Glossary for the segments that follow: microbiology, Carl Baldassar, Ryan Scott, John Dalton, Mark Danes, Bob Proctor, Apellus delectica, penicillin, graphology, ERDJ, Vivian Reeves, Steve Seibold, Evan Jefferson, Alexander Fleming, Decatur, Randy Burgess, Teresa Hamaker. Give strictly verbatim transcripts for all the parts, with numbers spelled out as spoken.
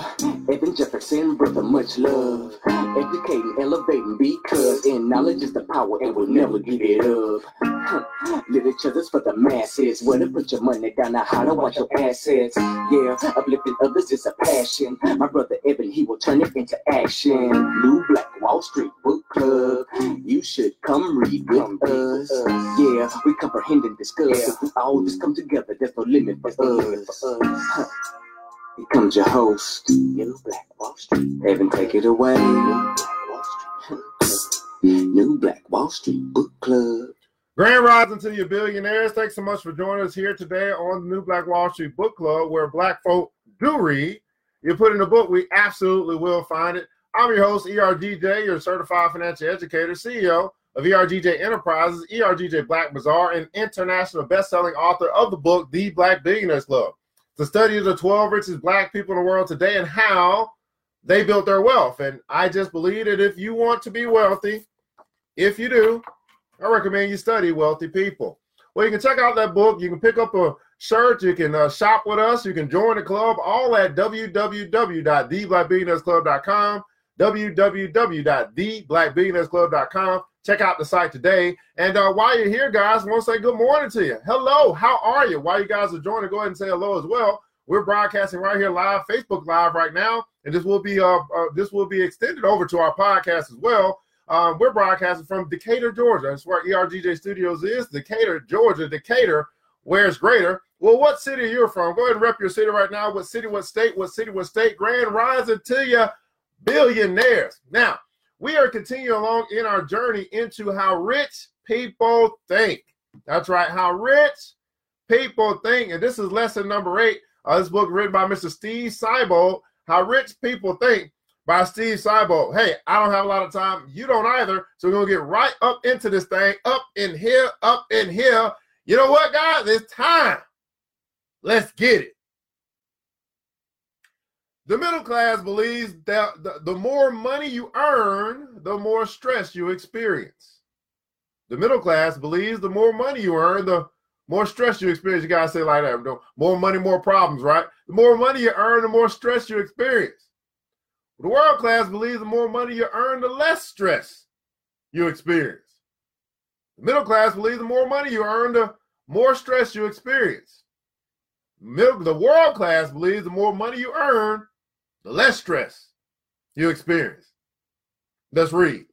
club. Evan Jefferson, brother, much love. Educating, elevating, because in knowledge is the power and we'll never give it up. Literature's for the masses. Where to put your money down, now how to watch your assets. Yeah, uplifting others is a passion. My brother Evan, he will turn it into action. Blue, black, Wall Street Book Club. You should come read with us. Yeah, we comprehend and discuss. If we all just come together, there's no limit for us. Huh. Here comes your host, New Black Wall Street. Evan, take it away. New Black Wall Street. New Black Wall Street Book Club. Grand rising to you billionaires. Thanks so much for joining us here today on the New Black Wall Street Book Club, where black folk do read. You put in a book, we absolutely will find it. I'm your host, E R D J, your certified financial educator, C E O of E R D J Enterprises, E R D J Black Bazaar, and international best-selling author of the book, The Black Billionaires Club. The study of the twelve richest black people in the world today and how they built their wealth. And I just believe that if you want to be wealthy, if you do, I recommend you study wealthy people. Well, you can check out that book. You can pick up a shirt. You can uh, shop with us. You can join the club, all at w w w dot the black billionaires club dot com, w w w dot the black billionaires club dot com. Check out the site today. And uh, while you're here, guys, I want to say good morning to you. Hello. How are you? While you guys are joining, go ahead and say hello as well. We're broadcasting right here live, Facebook Live right now. And this will be uh, uh, this will be extended over to our podcast as well. Um, we're broadcasting from Decatur, Georgia. That's where E R D J Studios is, Decatur, Georgia. Decatur, where it's greater. Well, what city are you from? Go ahead and rep your city right now. What city, what state, what city, what state? Grand rising to you, billionaires. Now, we are continuing along in our journey into how rich people think. That's right, how rich people think. And this is lesson number eight. Uh, this book written by Mister Steve Seibold, How Rich People Think by Steve Seibold. Hey, I don't have a lot of time. You don't either. So we're going to get right up into this thing, up in here, up in here. You know what, guys? It's time. Let's get it. The middle class believes that the, the more money you earn, the more stress you experience. The middle class believes the more money you earn, the more stress you experience. You gotta say it like that. More money, more problems, right? The more money you earn, the more stress you experience. The world class believes the more money you earn, the less stress you experience. The middle class believes the more money you earn, the more stress you experience. Middle, the world class believes the more money you earn, the less stress you experience. Let's read.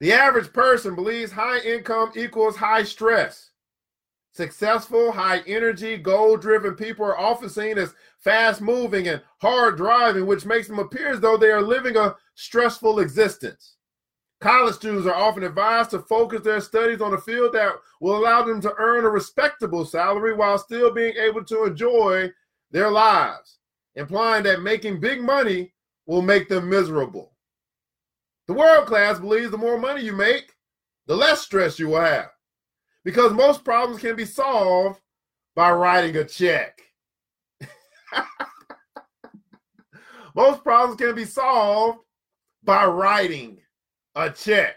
The average person believes high income equals high stress. Successful, high energy, goal-driven people are often seen as fast-moving and hard-driving, which makes them appear as though they are living a stressful existence. College students are often advised to focus their studies on a field that will allow them to earn a respectable salary while still being able to enjoy their lives, implying that making big money will make them miserable. The world class believes the more money you make, the less stress you will have, because most problems can be solved by writing a check. Most problems can be solved by writing a check.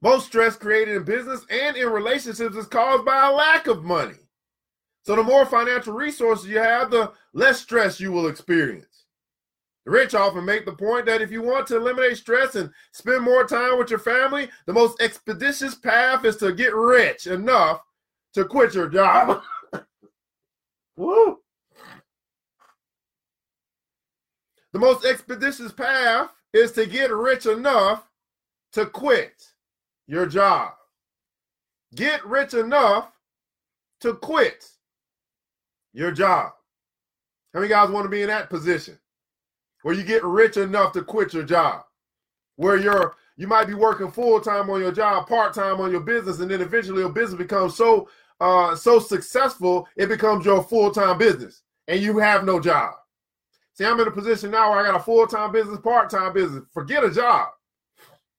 Most stress created in business and in relationships is caused by a lack of money. So the more financial resources you have, the less stress you will experience. The rich often make the point that if you want to eliminate stress and spend more time with your family, the most expeditious path is to get rich enough to quit your job. Woo! The most expeditious path is to get rich enough to quit your job. Get rich enough to quit your job. How many guys want to be in that position where you get rich enough to quit your job? Where you're, you might be working full-time on your job, part-time on your business, and then eventually your business becomes so, uh, so successful, it becomes your full-time business, and you have no job. See, I'm in a position now where I got a full-time business, part-time business. Forget a job.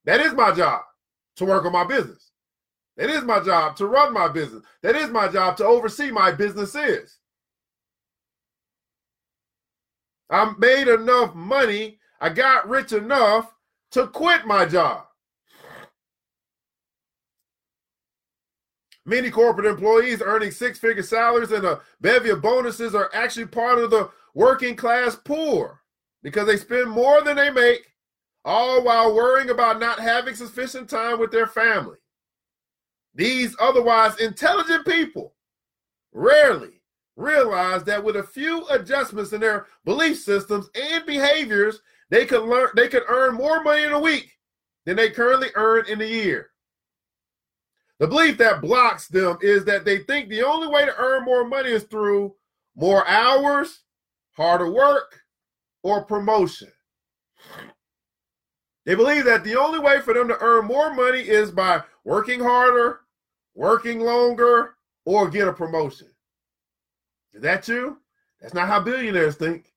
That is my job, to work on my business. That is my job, to run my business. That is my job, to oversee my businesses. I made enough money, I got rich enough to quit my job. Many corporate employees earning six-figure salaries and a bevy of bonuses are actually part of the working class poor because they spend more than they make, all while worrying about not having sufficient time with their family. These otherwise intelligent people rarely realize that with a few adjustments in their belief systems and behaviors, they could learn they could earn more money in a week than they currently earn in a year. The belief that blocks them is that they think the only way to earn more money is through more hours, harder work, or promotion. They believe that the only way for them to earn more money is by working harder, working longer, or get a promotion. Is that you? That's not how billionaires think.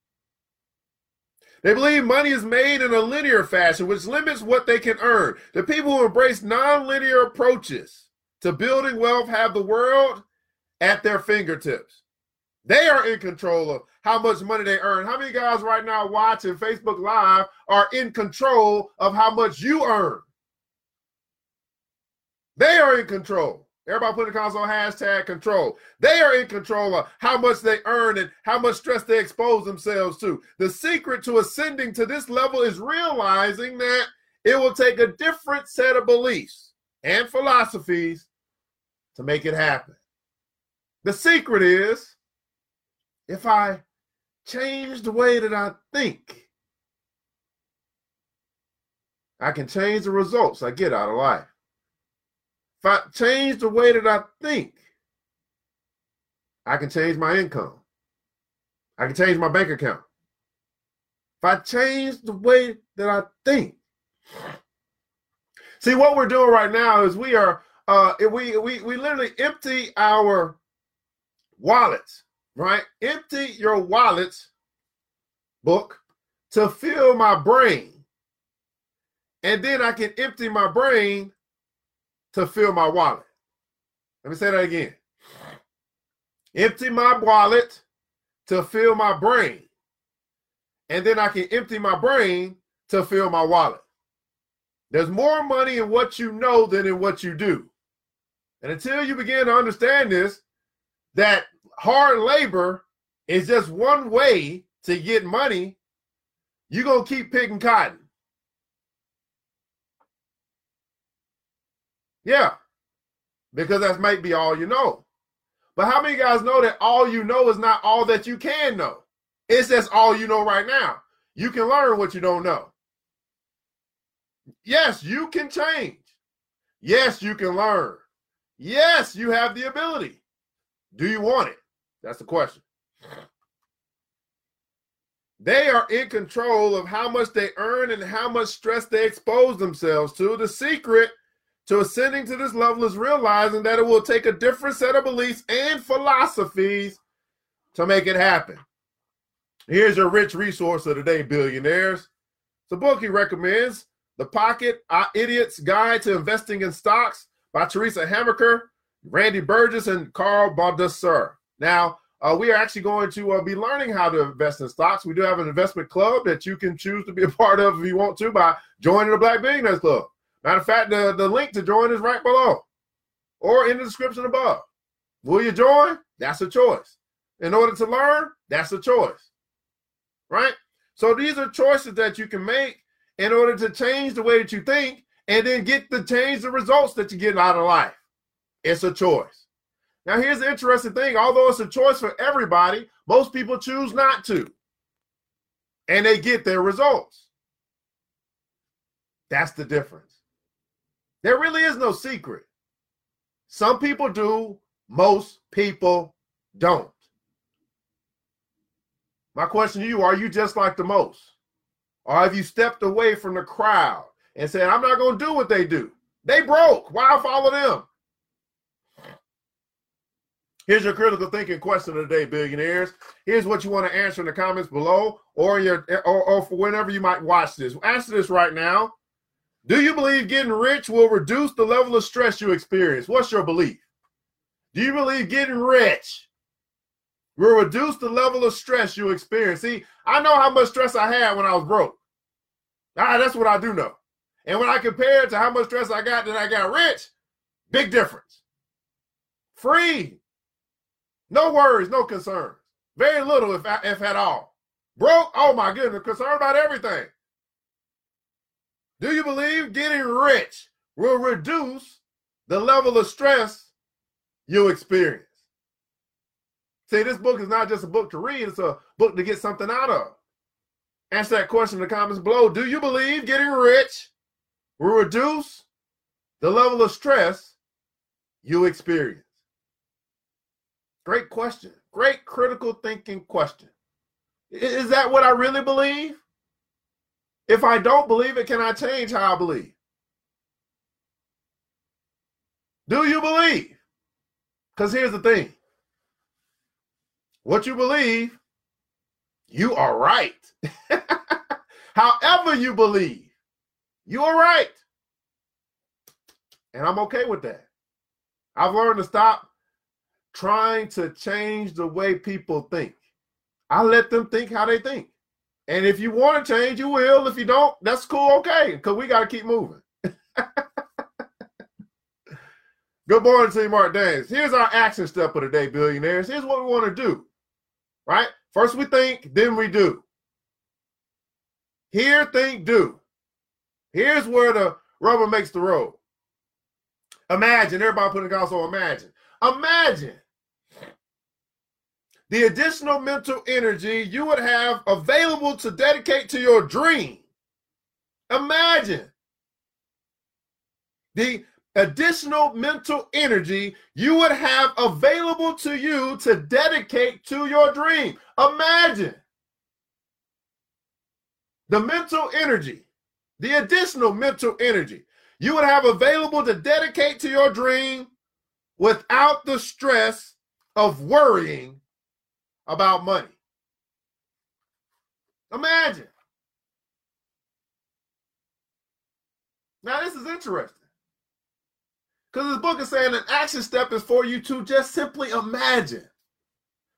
They believe money is made in a linear fashion, which limits what they can earn. The people who embrace non-linear approaches to building wealth have the world at their fingertips. They are in control of how much money they earn. How many guys right now watching Facebook Live are in control of how much you earn? They are in control. Everybody put in the console hashtag control. They are in control of how much they earn and how much stress they expose themselves to. The secret to ascending to this level is realizing that it will take a different set of beliefs and philosophies to make it happen. The secret is, if I change the way that I think, I can change the results I get out of life. If I change the way that I think, I can change my income. I can change my bank account. If I change the way that I think. See, what we're doing right now is we are, uh, we, we, we literally empty our wallets, right? Empty your wallets book to fill my brain. And then I can empty my brain to fill my wallet. Let me say that again. Empty my wallet to fill my brain. And then I can empty my brain to fill my wallet. There's more money in what you know than in what you do. And until you begin to understand this, that hard labor is just one way to get money, you're going to keep picking cotton. Yeah, because that might be all you know. But how many guys know that all you know is not all that you can know? It's just all you know right now. You can learn what you don't know. Yes, you can change. Yes, you can learn. Yes, you have the ability. Do you want it? That's the question. They are in control of how much they earn and how much stress they expose themselves to. The secret to ascending to this level is realizing that it will take a different set of beliefs and philosophies to make it happen. Here's your rich resource of the day, billionaires. It's a book he recommends, The Pocket Idiot's Guide to Investing in Stocks by Teresa Hamaker, Randy Burgess, and Carl Baldassar. Now, uh, we are actually going to uh, be learning how to invest in stocks. We do have an investment club that you can choose to be a part of if you want to by joining the Black Billionaires Club. Matter of fact, the, the link to join is right below or in the description above. Will you join? That's a choice. In order to learn, that's a choice, right? So these are choices that you can make in order to change the way that you think and then get to change the results that you get out of life. It's a choice. Now, here's the interesting thing. Although it's a choice for everybody, most people choose not to, and they get their results. That's the difference. There really is no secret. Some people do, most people don't. My question to you, are you just like the most? Or have you stepped away from the crowd and said, I'm not going to do what they do? They broke. Why follow them? Here's your critical thinking question of the day, billionaires. Here's what you want to answer in the comments below or, your, or, or for whenever you might watch this. Answer this right now. Do you believe getting rich will reduce the level of stress you experience? What's your belief? Do you believe getting rich will reduce the level of stress you experience? See, I know how much stress I had when I was broke. Ah, that's what I do know. And when I compare it to how much stress I got when I got rich, big difference. Free. No worries, no concerns. Very little, if, if at all. Broke, oh my goodness, concerned about everything. Do you believe getting rich will reduce the level of stress you experience? See, this book is not just a book to read, it's a book to get something out of. Answer that question in the comments below. Do you believe getting rich will reduce the level of stress you experience? Great question. Great critical thinking question. Is that what I really believe? If I don't believe it, can I change how I believe? Do you believe? Because here's the thing. What you believe, you are right. However you believe, you are right. And I'm okay with that. I've learned to stop trying to change the way people think. I let them think how they think. And if you want to change, you will. If you don't, that's cool, okay, because we got to keep moving. Good morning, Team Mark Danes. Here's our action step of the day, billionaires. Here's what we want to do, right? First we think, then we do. Here, think, do. Here's where the rubber makes the road. Imagine, everybody putting it also imagine. Imagine the additional mental energy you would have available to dedicate to your dream. Imagine the additional mental energy you would have available to you to dedicate to your dream. Imagine the mental energy, the additional mental energy you would have available to dedicate to your dream without the stress of worrying about money. Imagine. Now, this is interesting. Because this book is saying an action step is for you to just simply imagine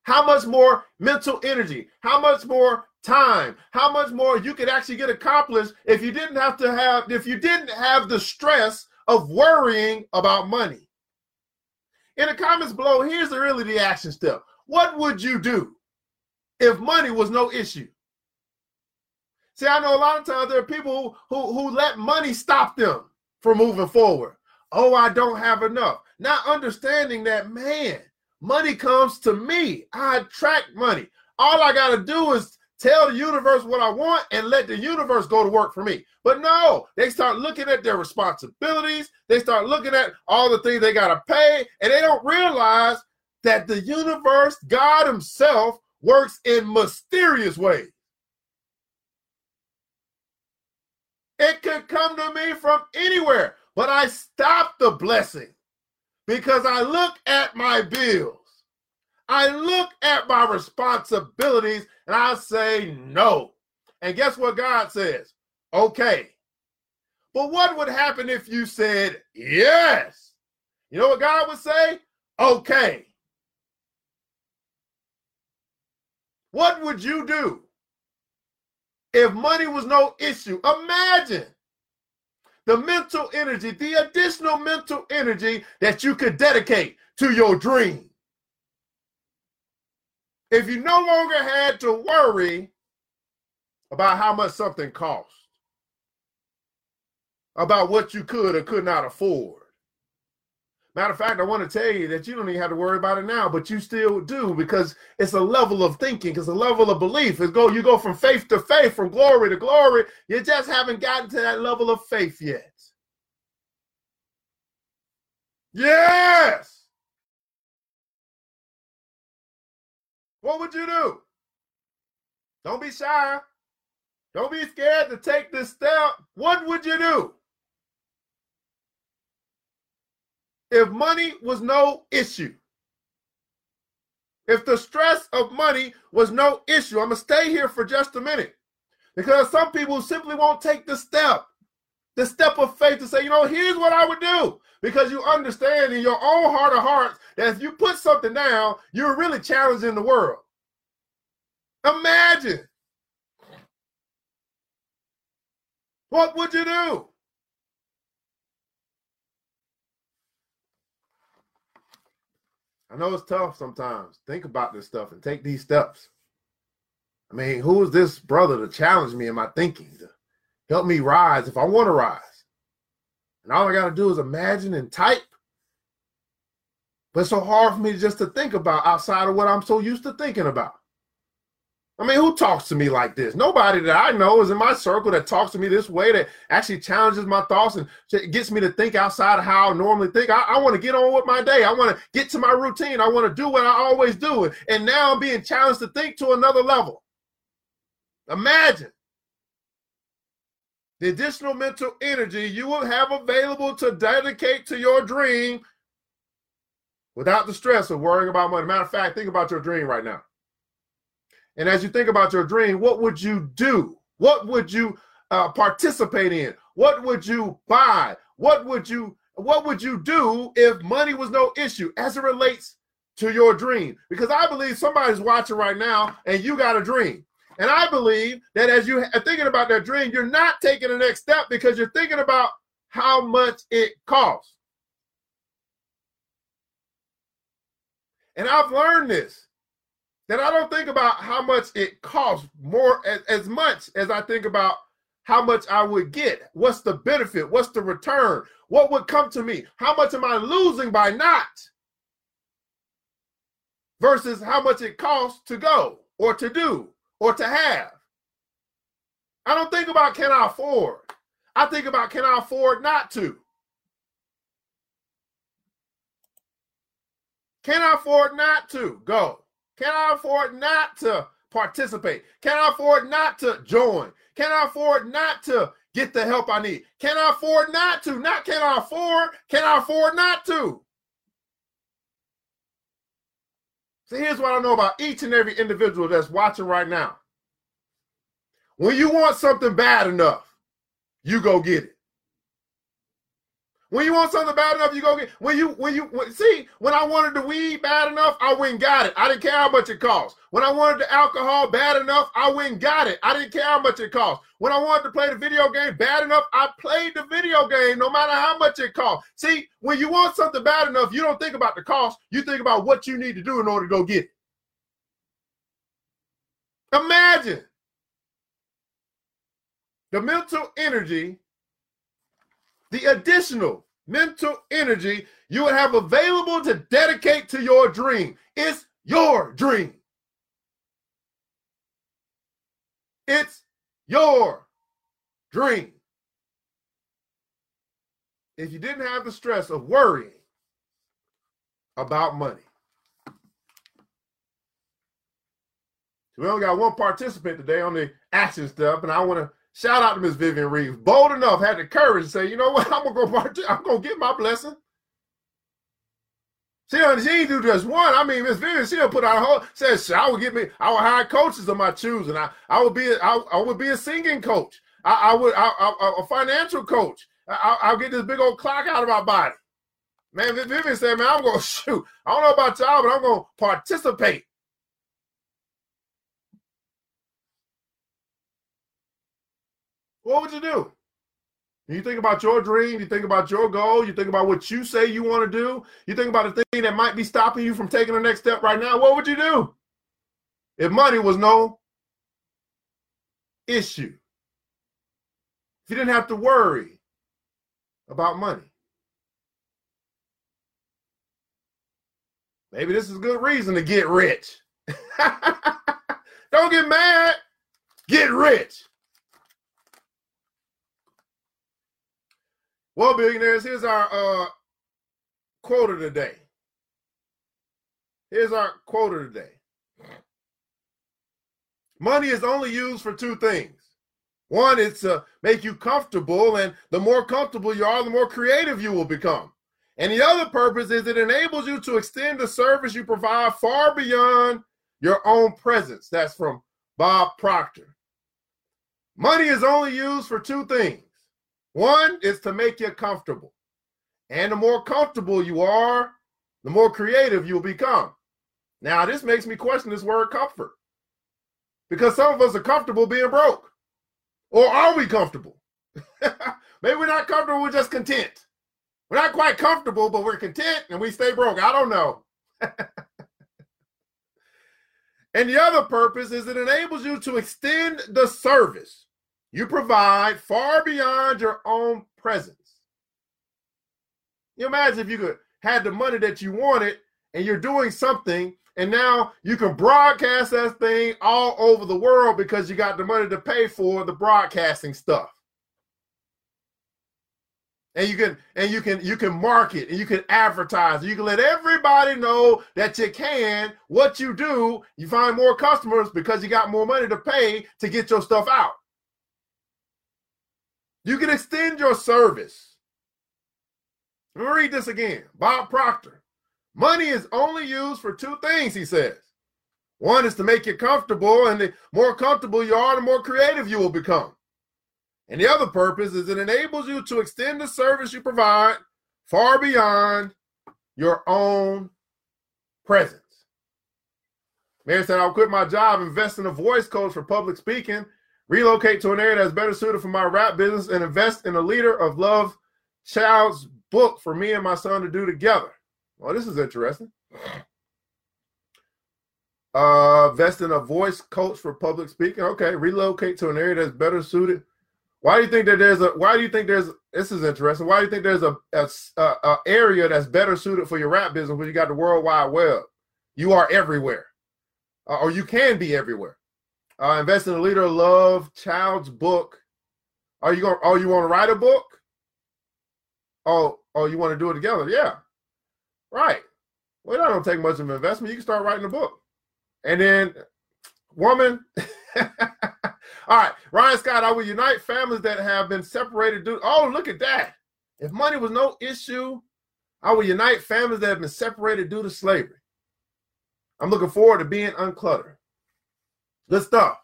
how much more mental energy, how much more time, how much more you could actually get accomplished if you didn't have to have, if you didn't have the stress of worrying about money. In the comments below, here's really the action step. What would you do if money was no issue? See, I know a lot of times there are people who, who let money stop them from moving forward. Oh, I don't have enough. Not understanding that, man, money comes to me. I attract money. All I got to do is tell the universe what I want and let the universe go to work for me. But no, they start looking at their responsibilities. They start looking at all the things they got to pay, and they don't realize that the universe, God himself, works in mysterious ways. It could come to me from anywhere, but I stop the blessing because I look at my bills. I look at my responsibilities and I say no. And guess what God says? Okay. But what would happen if you said yes? You know what God would say? Okay. What would you do if money was no issue? Imagine the mental energy, the additional mental energy that you could dedicate to your dream. If you no longer had to worry about how much something costs, about what you could or could not afford. Matter of fact, I want to tell you that you don't even have to worry about it now, but you still do because it's a level of thinking, it's a level of belief. It's go, you go from faith to faith, from glory to glory. You just haven't gotten to that level of faith yet. Yes! What would you do? Don't be shy. Don't be scared to take this step. What would you do if money was no issue? If the stress of money was no issue? I'm going to stay here for just a minute because some people simply won't take the step, the step of faith to say, you know, here's what I would do. Because you understand in your own heart of hearts that if you put something down, you're really challenging the world. Imagine. What would you do? I know it's tough sometimes. Think about this stuff and take these steps. I mean, who is this brother to challenge me in my thinking, to help me rise if I want to rise? And all I got to do is imagine and type. But it's so hard for me just to think about outside of what I'm so used to thinking about. I mean, who talks to me like this? Nobody that I know is in my circle that talks to me this way, that actually challenges my thoughts and gets me to think outside of how I normally think. I, I want to get on with my day. I want to get to my routine. I want to do what I always do. And now I'm being challenged to think to another level. Imagine the additional mental energy you will have available to dedicate to your dream without the stress of worrying about money. Matter of fact, think about your dream right now. And as you think about your dream, what would you do? What would you uh, participate in? What would you buy? What would you, what would you do if money was no issue as it relates to your dream? Because I believe somebody's watching right now and you got a dream. And I believe that as you are thinking about that dream, you're not taking the next step because you're thinking about how much it costs. And I've learned this, that I don't think about how much it costs more as, as much as I think about how much I would get. What's the benefit? What's the return? What would come to me? How much am I losing by not? Versus how much it costs to go or to do or to have. I don't think about can I afford. I think about can I afford not to. Can I afford not to go? Can I afford not to participate? Can I afford not to join? Can I afford not to get the help I need? Can I afford not to? Not can I afford, can I afford not to? So here's what I know about each and every individual that's watching right now. When you want something bad enough, you go get it. When you want something bad enough, you go get. When you, when you, when, see, when I wanted the weed bad enough, I went and got it. I didn't care how much it cost. When I wanted the alcohol bad enough, I went and got it. I didn't care how much it cost. When I wanted to play the video game bad enough, I played the video game no matter how much it cost. See, when you want something bad enough, you don't think about the cost. You think about what you need to do in order to go get it. Imagine the mental energy. The additional mental energy you would have available to dedicate to your dream. It's your dream. It's your dream. If you didn't have the stress of worrying about money. We only got one participant today on the action stuff, and I want to shout out to Miss Vivian Reeves. Bold enough, had the courage to say, you know what, I'm going to go part- I'm gonna get my blessing. She didn't, she didn't do just one. I mean, Miss Vivian, she done put out a whole, says, I would get me, I would hire coaches of my choosing. I, I, would, be a, I, I would be a singing coach. I, I would, I, I, a financial coach. I, I'll get this big old clock out of my body. Man, Miss Vivian said, man, I'm going to shoot. I don't know about y'all, but I'm going to participate. What would you do? You think about your dream. You think about your goal. You think about what you say you want to do. You think about the thing that might be stopping you from taking the next step right now. What would you do if money was no issue? If you didn't have to worry about money. Maybe this is a good reason to get rich. Don't get mad. Get rich. Well, billionaires, here's our uh, quota today. Here's our quota today. Money is only used for two things. One, it's to make you comfortable, and the more comfortable you are, the more creative you will become. And the other purpose is it enables you to extend the service you provide far beyond your own presence. That's from Bob Proctor. Money is only used for two things. One is to make you comfortable. And the more comfortable you are, the more creative you'll become. Now, this makes me question this word comfort. Because some of us are comfortable being broke. Or are we comfortable? Maybe we're not comfortable, we're just content. We're not quite comfortable, but we're content and we stay broke. I don't know. And the other purpose is it enables you to extend the service you provide far beyond your own presence. You imagine if you could have the money that you wanted and you're doing something and now you can broadcast that thing all over the world because you got the money to pay for the broadcasting stuff. And you can and you can you can market and you can advertise. You can let everybody know that you can what you do. You find more customers because you got more money to pay to get your stuff out. You can extend your service. Let me read this again. Bob Proctor. Money is only used for two things, he says. One is to make you comfortable, and the more comfortable you are, the more creative you will become. And the other purpose is it enables you to extend the service you provide far beyond your own presence. Mayor said, I'll quit my job, invest in a voice coach for public speaking, relocate to an area that's better suited for my rap business, and invest in a leader of Love Child's book for me and my son to do together. Well, this is interesting. Uh, invest in a voice coach for public speaking. Okay, relocate to an area that's better suited. Why do you think that there's a, why do you think there's, this is interesting. Why do you think there's a, a, a area that's better suited for your rap business when you got the World Wide Web? You are everywhere, uh, or you can be everywhere. Uh, invest in a leader of Love Child's book. Are you going, oh, you want to write a book? Oh, oh, you want to do it together? Yeah. Right. Well, that don't take much of an investment. You can start writing a book. And then, woman, all right, Ryan Scott, I will unite families that have been separated due. Oh, look at that. If money was no issue, I will unite families that have been separated due to slavery. I'm looking forward to being uncluttered. Good stuff.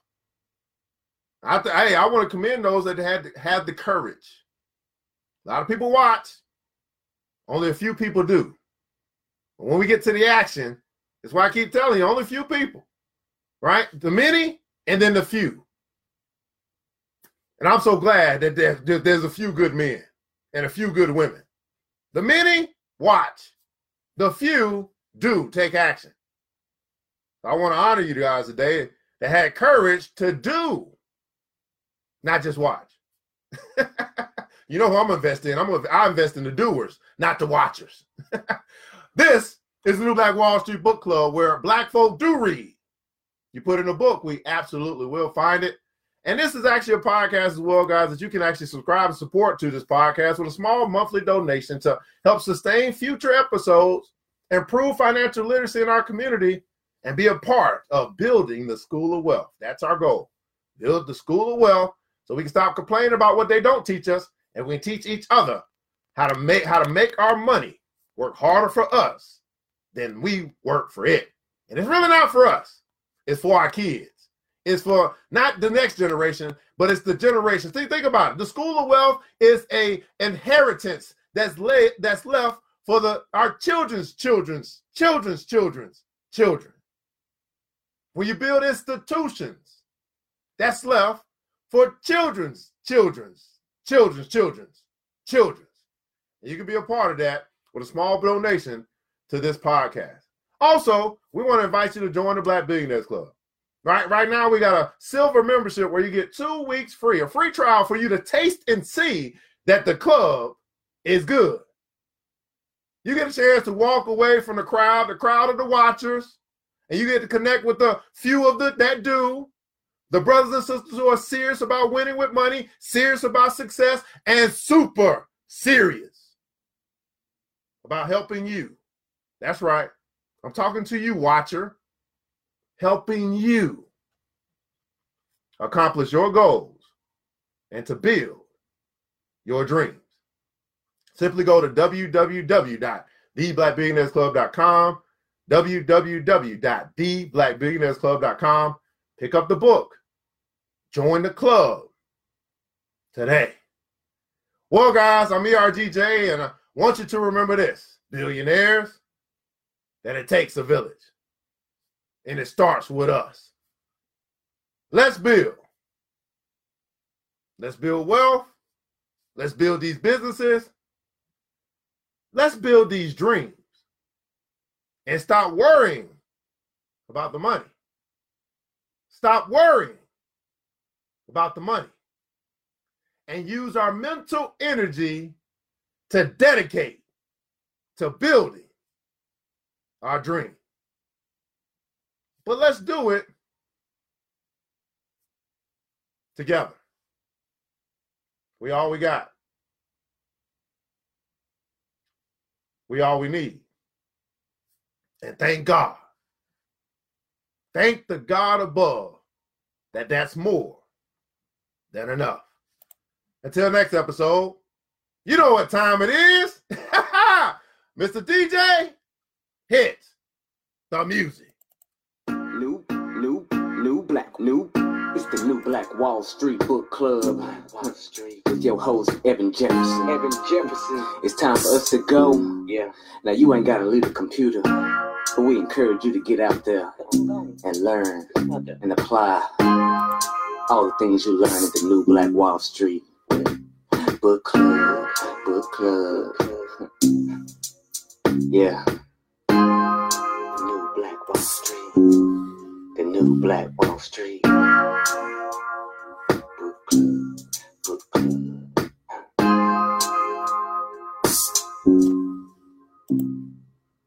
I th- hey, I want to commend those that had had the courage. A lot of people watch. Only a few people do. But when we get to the action, that's why I keep telling you, only few people, right? The many and then the few. And I'm so glad that there, there's a few good men and a few good women. The many watch. The few do take action. So I want to honor you guys today that had courage to do, not just watch. You know who I'm investing in? I'm gonna, I invest in the doers, not the watchers. This is the New Black Wall Street Book Club, where black folk do read. You put in a book, we absolutely will find it. And this is actually a podcast as well, guys, that you can actually subscribe and support to this podcast with a small monthly donation to help sustain future episodes, improve financial literacy in our community, and be a part of building the school of wealth. That's our goal. Build the school of wealth so we can stop complaining about what they don't teach us, and we can teach each other how to make how to make our money work harder for us than we work for it. And it's really not for us. It's for our kids. It's for not the next generation, but it's the generation. Think, think about it. The school of wealth is a inheritance that's laid, that's left for the our children's children's children's children's children. When you build institutions, that's left for children's children's children's children's children's. And you can be a part of that with a small donation to this podcast. Also, we want to invite you to join the Black Billionaires Club. Right, right now, we got a silver membership where you get two weeks free, a free trial for you to taste and see that the club is good. You get a chance to walk away from the crowd, the crowd of the watchers, and you get to connect with the few of the that do, the brothers and sisters who are serious about winning with money, serious about success, and super serious about helping you. That's right. I'm talking to you, watcher. Helping you accomplish your goals and to build your dreams. Simply go to w w w dot the black billionaires club dot com, w w w dot the black billionaires club dot com. Pick up the book. Join the club today. Well, guys, I'm E R D J, and I want you to remember this, billionaires, that it takes a village. And it starts with us. Let's build. Let's build wealth. Let's build these businesses. Let's build these dreams. and stop worrying about the money. Stop worrying about the money and use our mental energy to dedicate to building our dream. But let's do it together. We all we got. We all we need. And thank God. Thank the God above that that's more than enough. Until next episode, you know what time it is. Mister D J, hit the music. New, new, new black, new. It's the new Black Wall Street Book Club. Wall Street. With your host, Evan Jefferson. Evan Jefferson. It's time for us to go. Yeah. Now, you ain't got to leave the computer, but we encourage you to get out there and learn and apply all the things you learn at the new Black Wall Street Book Club. Book Club. Yeah. The new Black Wall Street. The new Black Wall Street.